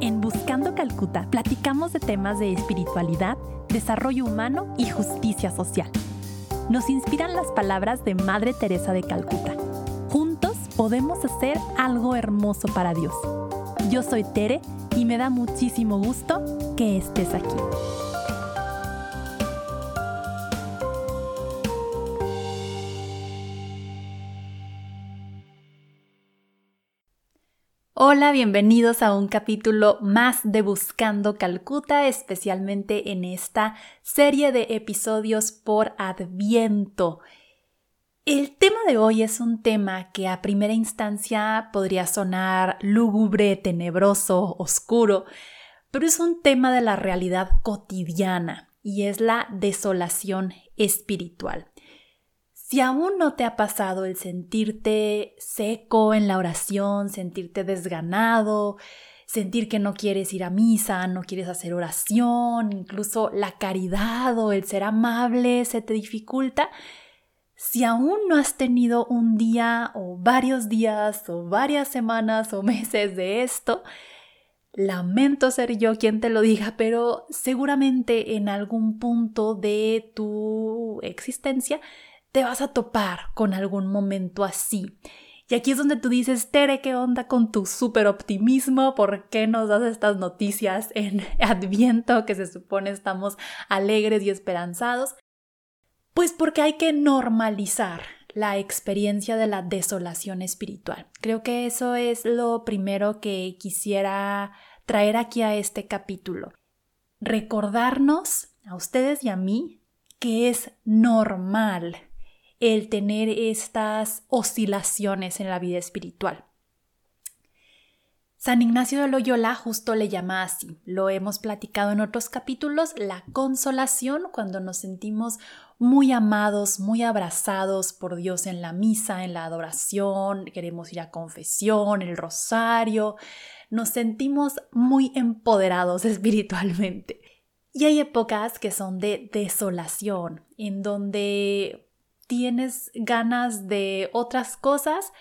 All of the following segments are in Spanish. En Buscando Calcuta platicamos de temas de espiritualidad, desarrollo humano y justicia social. Nos inspiran las palabras de Madre Teresa de Calcuta. Juntos podemos hacer algo hermoso para Dios. Yo soy Tere y me da muchísimo gusto que estés aquí. Hola, bienvenidos a un capítulo más de Buscando Calcuta, especialmente en esta serie de episodios por Adviento. El tema de hoy es un tema que a primera instancia podría sonar lúgubre, tenebroso, oscuro, pero es un tema de la realidad cotidiana y es la desolación espiritual. Si aún no te ha pasado el sentirte seco en la oración, sentirte desganado, sentir que no quieres ir a misa, no quieres hacer oración, incluso la caridad o el ser amable se te dificulta, si aún no has tenido un día o varios días o varias semanas o meses de esto, lamento ser yo quien te lo diga, pero seguramente en algún punto de tu existencia te vas a topar con algún momento así. Y aquí es donde tú dices, Tere, ¿qué onda con tu súper optimismo? ¿Por qué nos das estas noticias en Adviento que se supone estamos alegres y esperanzados? Pues porque hay que normalizar la experiencia de la desolación espiritual. Creo que eso es lo primero que quisiera traer aquí a este capítulo. Recordarnos a ustedes y a mí que es normal el tener estas oscilaciones en la vida espiritual. San Ignacio de Loyola justo le llama así, lo hemos platicado en otros capítulos, la consolación cuando nos sentimos muy amados, muy abrazados por Dios en la misa, en la adoración, queremos ir a confesión, el rosario, nos sentimos muy empoderados espiritualmente. Y hay épocas que son de desolación, en donde tienes ganas de otras cosas,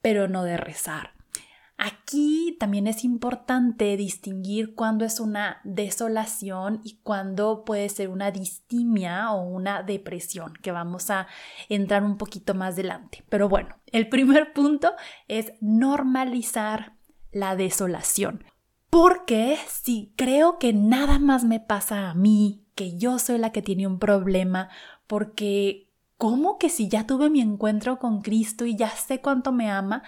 pero no de rezar. Aquí también es importante distinguir cuándo es una desolación y cuándo puede ser una distimia o una depresión, que vamos a entrar un poquito más adelante. Pero bueno, el primer punto es normalizar la desolación. Porque si creo que nada más me pasa a mí, que yo soy la que tiene un problema, porque ¿cómo que si ya tuve mi encuentro con Cristo y ya sé cuánto me ama,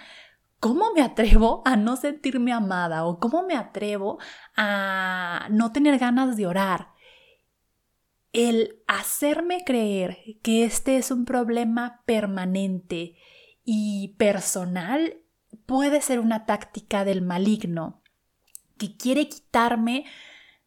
cómo me atrevo a no sentirme amada? ¿O cómo me atrevo a no tener ganas de orar? El hacerme creer que este es un problema permanente y personal puede ser una táctica del maligno que quiere quitarme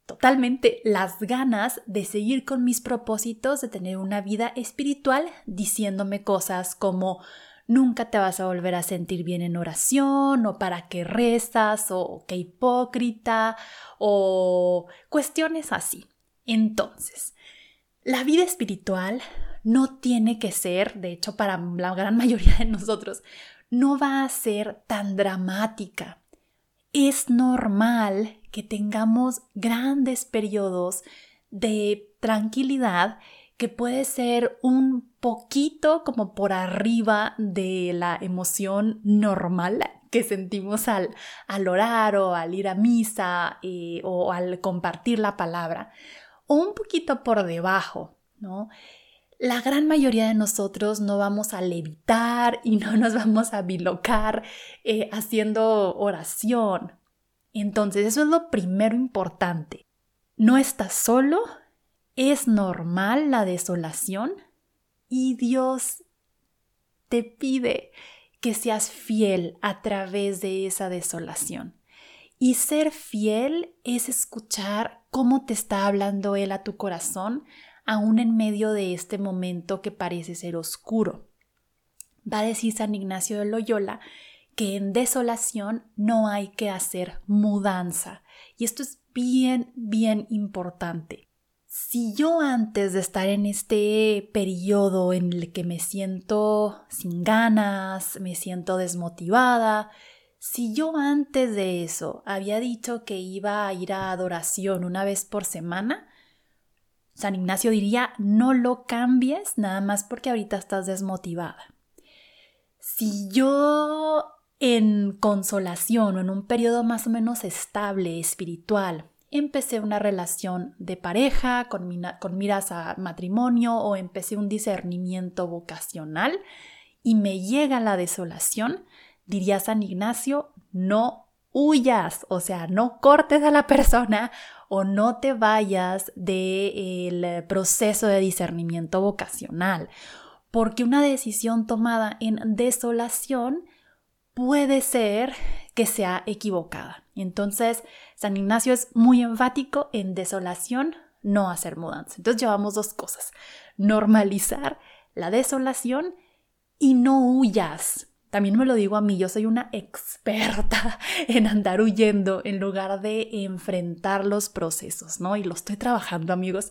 totalmente las ganas de seguir con mis propósitos, de tener una vida espiritual, diciéndome cosas como nunca te vas a volver a sentir bien en oración, o para qué rezas, o qué hipócrita, o cuestiones así. Entonces, la vida espiritual no tiene que ser, de hecho para la gran mayoría de nosotros, no va a ser tan dramática. Es normal que tengamos grandes periodos de tranquilidad que puede ser un poquito como por arriba de la emoción normal que sentimos al orar o al ir a misa o al compartir la palabra, o un poquito por debajo, ¿no? La gran mayoría de nosotros no vamos a levitar y no nos vamos a bilocar haciendo oración. Entonces, eso es lo primero importante. No estás solo, es normal la desolación y Dios te pide que seas fiel a través de esa desolación. Y ser fiel es escuchar cómo te está hablando Él a tu corazón, aún en medio de este momento que parece ser oscuro. Va a decir San Ignacio de Loyola que en desolación no hay que hacer mudanza. Y esto es bien, bien importante. Si yo antes de estar en este periodo en el que me siento sin ganas, me siento desmotivada, Si yo antes de eso había dicho que iba a ir a adoración una vez por semana, San Ignacio diría, no lo cambies nada más porque ahorita estás desmotivada. Si yo en consolación o en un periodo más o menos estable, espiritual, empecé una relación de pareja con miras a matrimonio o empecé un discernimiento vocacional y me llega la desolación, diría San Ignacio, no huyas, o sea, no cortes a la persona o no te vayas del proceso de discernimiento vocacional, porque una decisión tomada en desolación puede ser que sea equivocada. Entonces, San Ignacio es muy enfático en desolación, no hacer mudanza. Entonces llevamos dos cosas, normalizar la desolación y no huyas. También me lo digo a mí, yo soy una experta en andar huyendo en lugar de enfrentar los procesos, ¿no? Y lo estoy trabajando, amigos.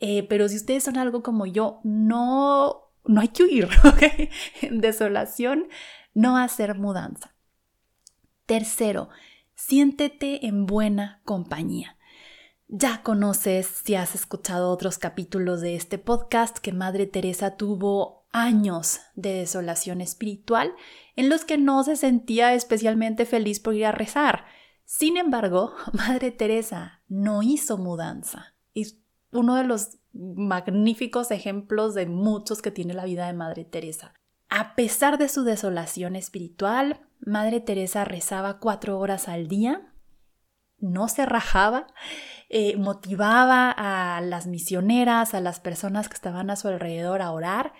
Pero si ustedes son algo como yo, no hay que huir, ¿ok? Desolación, no hacer mudanza. Tercero, siéntete en buena compañía. Ya conoces, si has escuchado otros capítulos de este podcast, que Madre Teresa tuvo años de desolación espiritual en los que no se sentía especialmente feliz por ir a rezar. Sin embargo, Madre Teresa no hizo mudanza. Es uno de los magníficos ejemplos de muchos que tiene la vida de Madre Teresa. A pesar de su desolación espiritual, Madre Teresa rezaba 4 horas al día, no se rajaba, motivaba a las misioneras, a las personas que estaban a su alrededor a orar.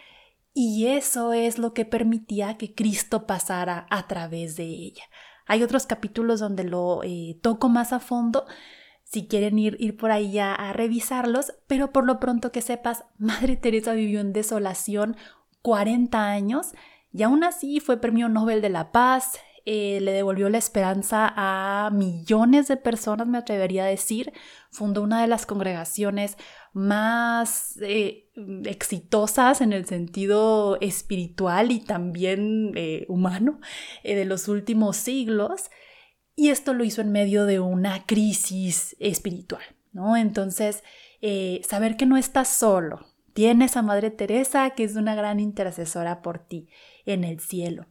Y eso es lo que permitía que Cristo pasara a través de ella. Hay otros capítulos donde lo toco más a fondo, si quieren ir por ahí a revisarlos, pero por lo pronto que sepas, Madre Teresa vivió en desolación 40 años y aún así fue Premio Nobel de la Paz, le devolvió la esperanza a millones de personas, me atrevería a decir, fundó una de las congregaciones más exitosas en el sentido espiritual y también humano de los últimos siglos, y esto lo hizo en medio de una crisis espiritual, ¿no? Entonces, saber que no estás solo, tienes a Madre Teresa, que es una gran intercesora por ti en el cielo.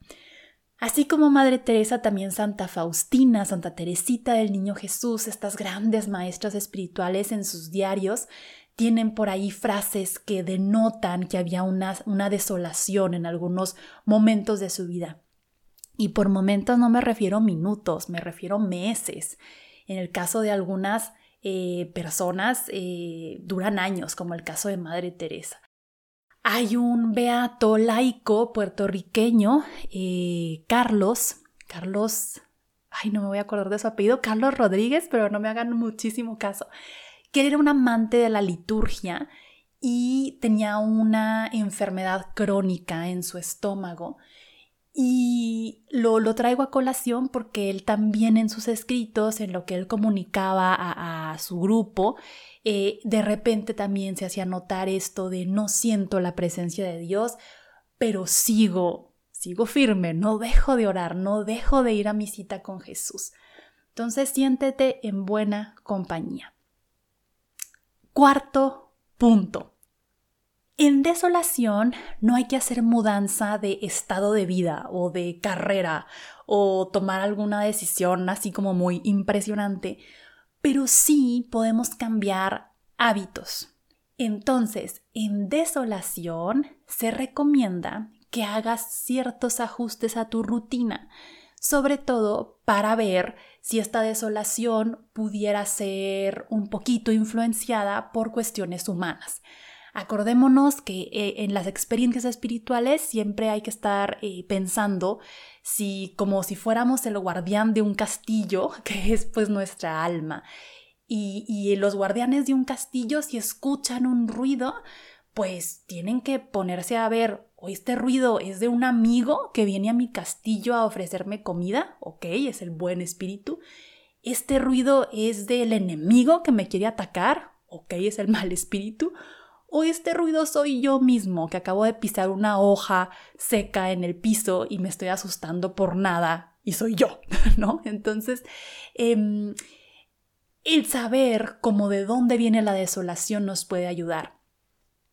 Así como Madre Teresa, también Santa Faustina, Santa Teresita del Niño Jesús, estas grandes maestras espirituales en sus diarios, tienen por ahí frases que denotan que había una desolación en algunos momentos de su vida. Y por momentos no me refiero a minutos, me refiero a meses. En el caso de algunas personas duran años, como el caso de Madre Teresa. Hay un beato laico puertorriqueño, Carlos, ay, no me voy a acordar de su apellido, Carlos Rodríguez, pero no me hagan muchísimo caso, que él era un amante de la liturgia y tenía una enfermedad crónica en su estómago. Y lo traigo a colación porque él también en sus escritos, en lo que él comunicaba a su grupo, de repente también se hacía notar esto de no siento la presencia de Dios, pero sigo firme, no dejo de orar, no dejo de ir a mi cita con Jesús. Entonces siéntete en buena compañía. Cuarto punto. En desolación no hay que hacer mudanza de estado de vida o de carrera o tomar alguna decisión así como muy impresionante, pero sí podemos cambiar hábitos. Entonces, en desolación se recomienda que hagas ciertos ajustes a tu rutina, sobre todo para ver si esta desolación pudiera ser un poquito influenciada por cuestiones humanas. Acordémonos que en las experiencias espirituales siempre hay que estar pensando como si fuéramos el guardián de un castillo, que es pues nuestra alma. Y los guardianes de un castillo, si escuchan un ruido, pues tienen que ponerse a ver, o este ruido es de un amigo que viene a mi castillo a ofrecerme comida, ok, es el buen espíritu. Este ruido es del enemigo que me quiere atacar, ok, es el mal espíritu. O este ruido soy yo mismo, que acabo de pisar una hoja seca en el piso y me estoy asustando por nada y soy yo, ¿no? Entonces, el saber como de dónde viene la desolación nos puede ayudar.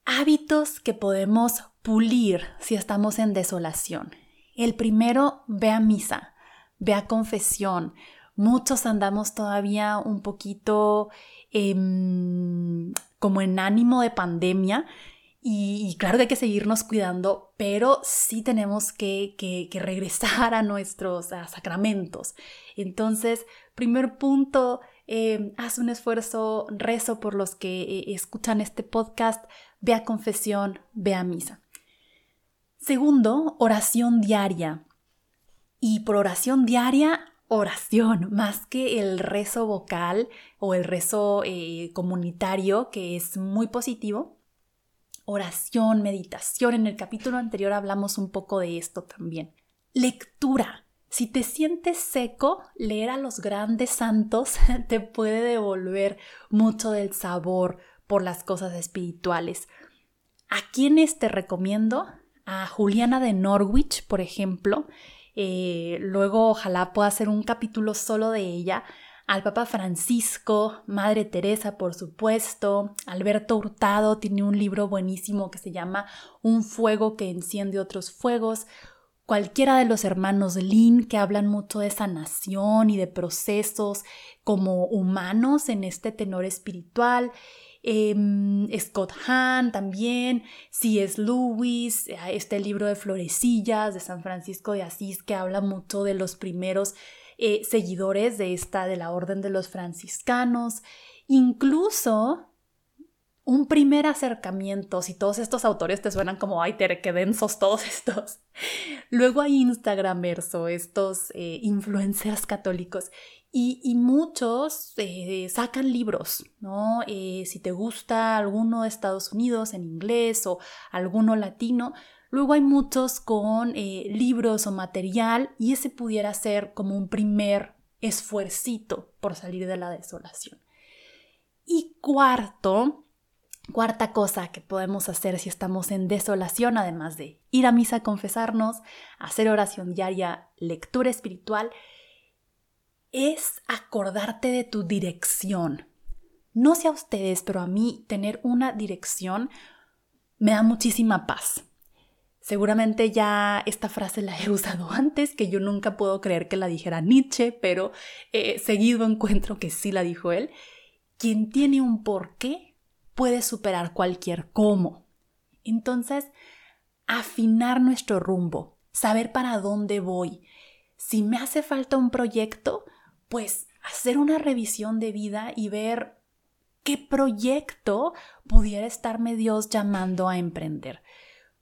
Hábitos que podemos pulir si estamos en desolación. El primero, ve a misa, ve a confesión. Muchos andamos todavía un poquito como en ánimo de pandemia y claro que hay que seguirnos cuidando, pero sí tenemos que regresar a nuestros sacramentos. Entonces, primer punto, haz un esfuerzo, rezo por los que escuchan este podcast, ve a confesión, ve a misa. Segundo, oración diaria. Y por oración diaria, oración, más que el rezo vocal o el rezo comunitario, que es muy positivo. Oración, meditación. En el capítulo anterior hablamos un poco de esto también. Lectura. Si te sientes seco, leer a los grandes santos te puede devolver mucho del sabor por las cosas espirituales. ¿A quiénes te recomiendo? A Juliana de Norwich, por ejemplo. Luego ojalá pueda hacer un capítulo solo de ella, al Papa Francisco, Madre Teresa, por supuesto, Alberto Hurtado tiene un libro buenísimo que se llama Un fuego que enciende otros fuegos, cualquiera de los hermanos Lin que hablan mucho de sanación y de procesos como humanos en este tenor espiritual, Scott Hahn también, C.S. Lewis, este libro de Florecillas de San Francisco de Asís que habla mucho de los primeros seguidores de la orden de los franciscanos, incluso un primer acercamiento, si todos estos autores te suenan como ¡ay, qué densos todos estos! Luego hay Instagramers o estos influencers católicos y muchos sacan libros, ¿no? Si te gusta alguno de Estados Unidos en inglés o alguno latino, luego hay muchos con libros o material y ese pudiera ser como un primer esfuercito por salir de la desolación. Y cuarta cosa que podemos hacer si estamos en desolación, además de ir a misa a confesarnos, hacer oración diaria, lectura espiritual, es acordarte de tu dirección. No sé a ustedes, pero a mí tener una dirección me da muchísima paz. Seguramente ya esta frase la he usado antes, que yo nunca puedo creer que la dijera Nietzsche, pero seguido encuentro que sí la dijo él. Quien tiene un porqué puede superar cualquier cómo. Entonces, afinar nuestro rumbo, saber para dónde voy. Si me hace falta un proyecto, pues hacer una revisión de vida y ver qué proyecto pudiera estarme Dios llamando a emprender.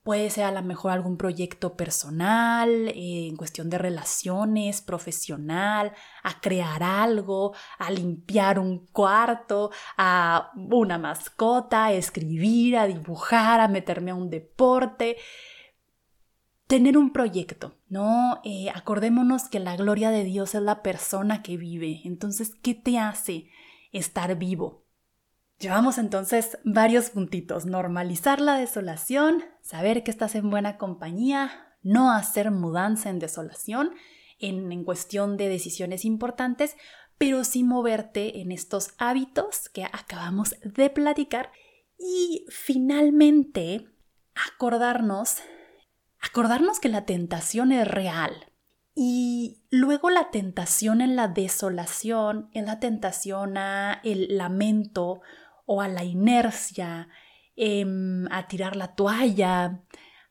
Puede ser a lo mejor algún proyecto personal, en cuestión de relaciones, profesional, a crear algo, a limpiar un cuarto, a una mascota, a escribir, a dibujar, a meterme a un deporte. Tener un proyecto, ¿no? Acordémonos que la gloria de Dios es la persona que vive. Entonces, ¿qué te hace estar vivo? Llevamos entonces varios puntitos: normalizar la desolación, saber que estás en buena compañía, no hacer mudanza en desolación en cuestión de decisiones importantes, pero sí moverte en estos hábitos que acabamos de platicar y finalmente acordarnos que la tentación es real. Y luego la tentación en la desolación es la tentación a el lamento o a la inercia, a tirar la toalla,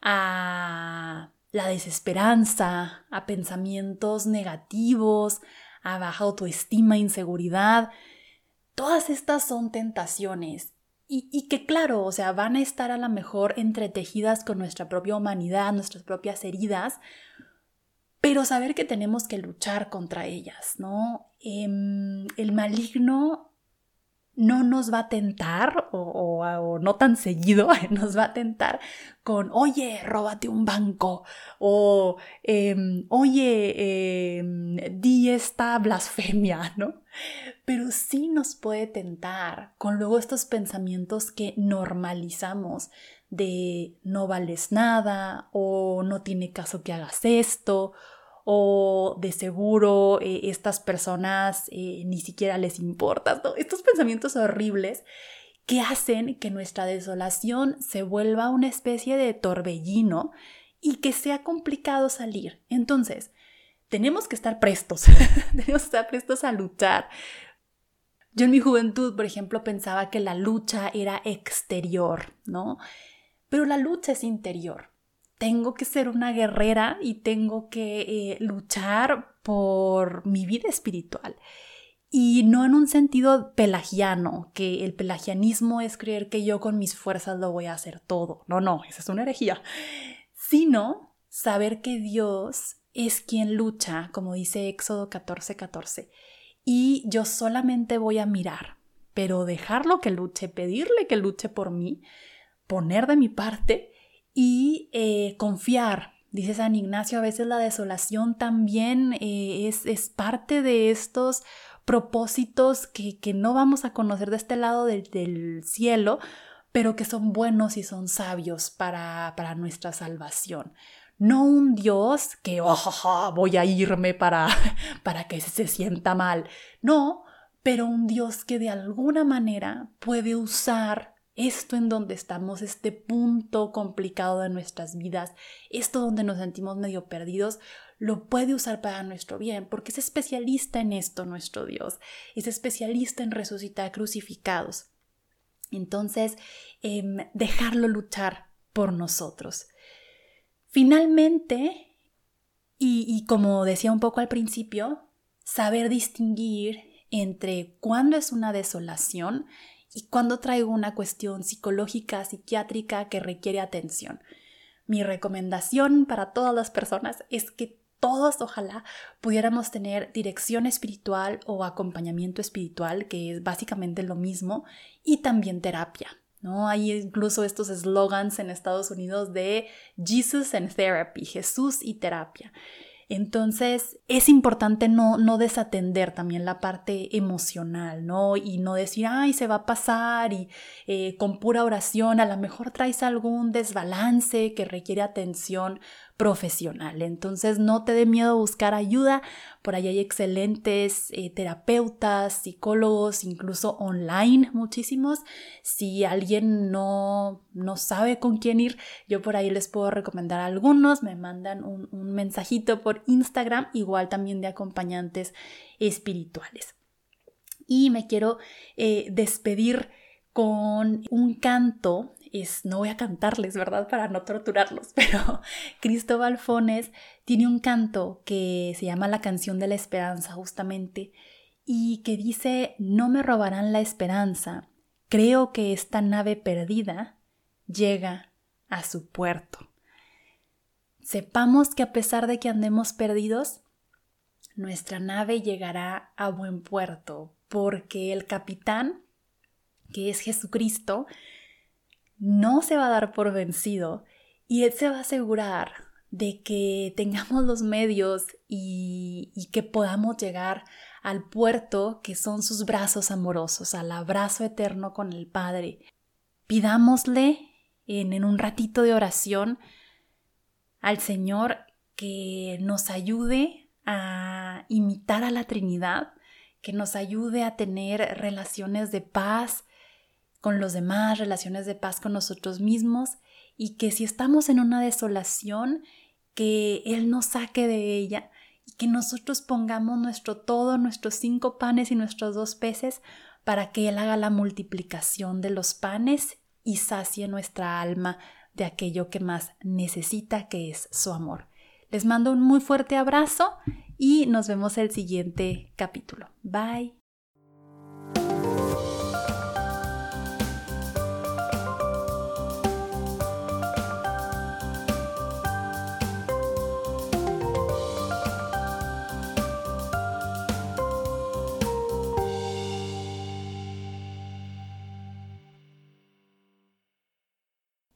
a la desesperanza, a pensamientos negativos, a baja autoestima, inseguridad. Todas estas son tentaciones y que claro, o sea, van a estar a lo mejor entretejidas con nuestra propia humanidad, nuestras propias heridas, pero saber que tenemos que luchar contra ellas, ¿no? El maligno no nos va a tentar, o no tan seguido, nos va a tentar con, oye, róbate un banco, o oye, di esta blasfemia, ¿no? Pero sí nos puede tentar con luego estos pensamientos que normalizamos de no vales nada, o no tiene caso que hagas esto, o de seguro estas personas ni siquiera les importas, ¿no? Estos pensamientos horribles que hacen que nuestra desolación se vuelva una especie de torbellino y que sea complicado salir. Entonces, tenemos que estar prestos, tenemos que estar prestos a luchar. Yo en mi juventud, por ejemplo, pensaba que la lucha era exterior, ¿no? Pero la lucha es interior. Tengo que ser una guerrera y tengo que luchar por mi vida espiritual. Y no en un sentido pelagiano, que el pelagianismo es creer que yo con mis fuerzas lo voy a hacer todo. No, no, esa es una herejía. Sino saber que Dios es quien lucha, como dice Éxodo 14:14. Y yo solamente voy a mirar, pero dejarlo que luche, pedirle que luche por mí, poner de mi parte y confiar. Dice San Ignacio, a veces la desolación también es parte de estos propósitos que no vamos a conocer de este lado del cielo, pero que son buenos y son sabios para nuestra salvación. No un Dios que voy a irme para que se sienta mal. No, pero un Dios que de alguna manera puede usar esto en donde estamos, este punto complicado de nuestras vidas, esto donde nos sentimos medio perdidos, lo puede usar para nuestro bien, porque es especialista en esto nuestro Dios, es especialista en resucitar crucificados. Entonces, dejarlo luchar por nosotros. Finalmente, y como decía un poco al principio, saber distinguir entre cuándo es una desolación y cuándo traigo una cuestión psicológica, psiquiátrica que requiere atención. Mi recomendación para todas las personas es que todos, ojalá, pudiéramos tener dirección espiritual o acompañamiento espiritual, que es básicamente lo mismo, y también terapia. ¿No? Hay incluso estos eslogans en Estados Unidos de Jesus and Therapy, Jesús y terapia. Entonces es importante no desatender también la parte emocional, ¿no? Y no decir, ay, se va a pasar y con pura oración a lo mejor traes algún desbalance que requiere atención profesional. Entonces no te dé miedo buscar ayuda, por ahí hay excelentes terapeutas, psicólogos, incluso online muchísimos. Si alguien no sabe con quién ir, yo por ahí les puedo recomendar a algunos, me mandan un mensajito por Instagram, igual también de acompañantes espirituales. Y me quiero despedir con un canto. No voy a cantarles, ¿verdad? Para no torturarlos, pero Cristóbal Fones tiene un canto que se llama La Canción de la Esperanza, justamente, y que dice: no me robarán la esperanza, creo que esta nave perdida llega a su puerto. Sepamos que a pesar de que andemos perdidos, nuestra nave llegará a buen puerto, porque el capitán, que es Jesucristo, no se va a dar por vencido y Él se va a asegurar de que tengamos los medios y que podamos llegar al puerto que son sus brazos amorosos, al abrazo eterno con el Padre. Pidámosle en un ratito de oración al Señor que nos ayude a imitar a la Trinidad, que nos ayude a tener relaciones de paz con los demás, relaciones de paz con nosotros mismos, y que si estamos en una desolación, que Él nos saque de ella y que nosotros pongamos nuestro todo, nuestros 5 panes y nuestros 2 peces, para que Él haga la multiplicación de los panes y sacie nuestra alma de aquello que más necesita, que es su amor. Les mando un muy fuerte abrazo y nos vemos el siguiente capítulo. Bye.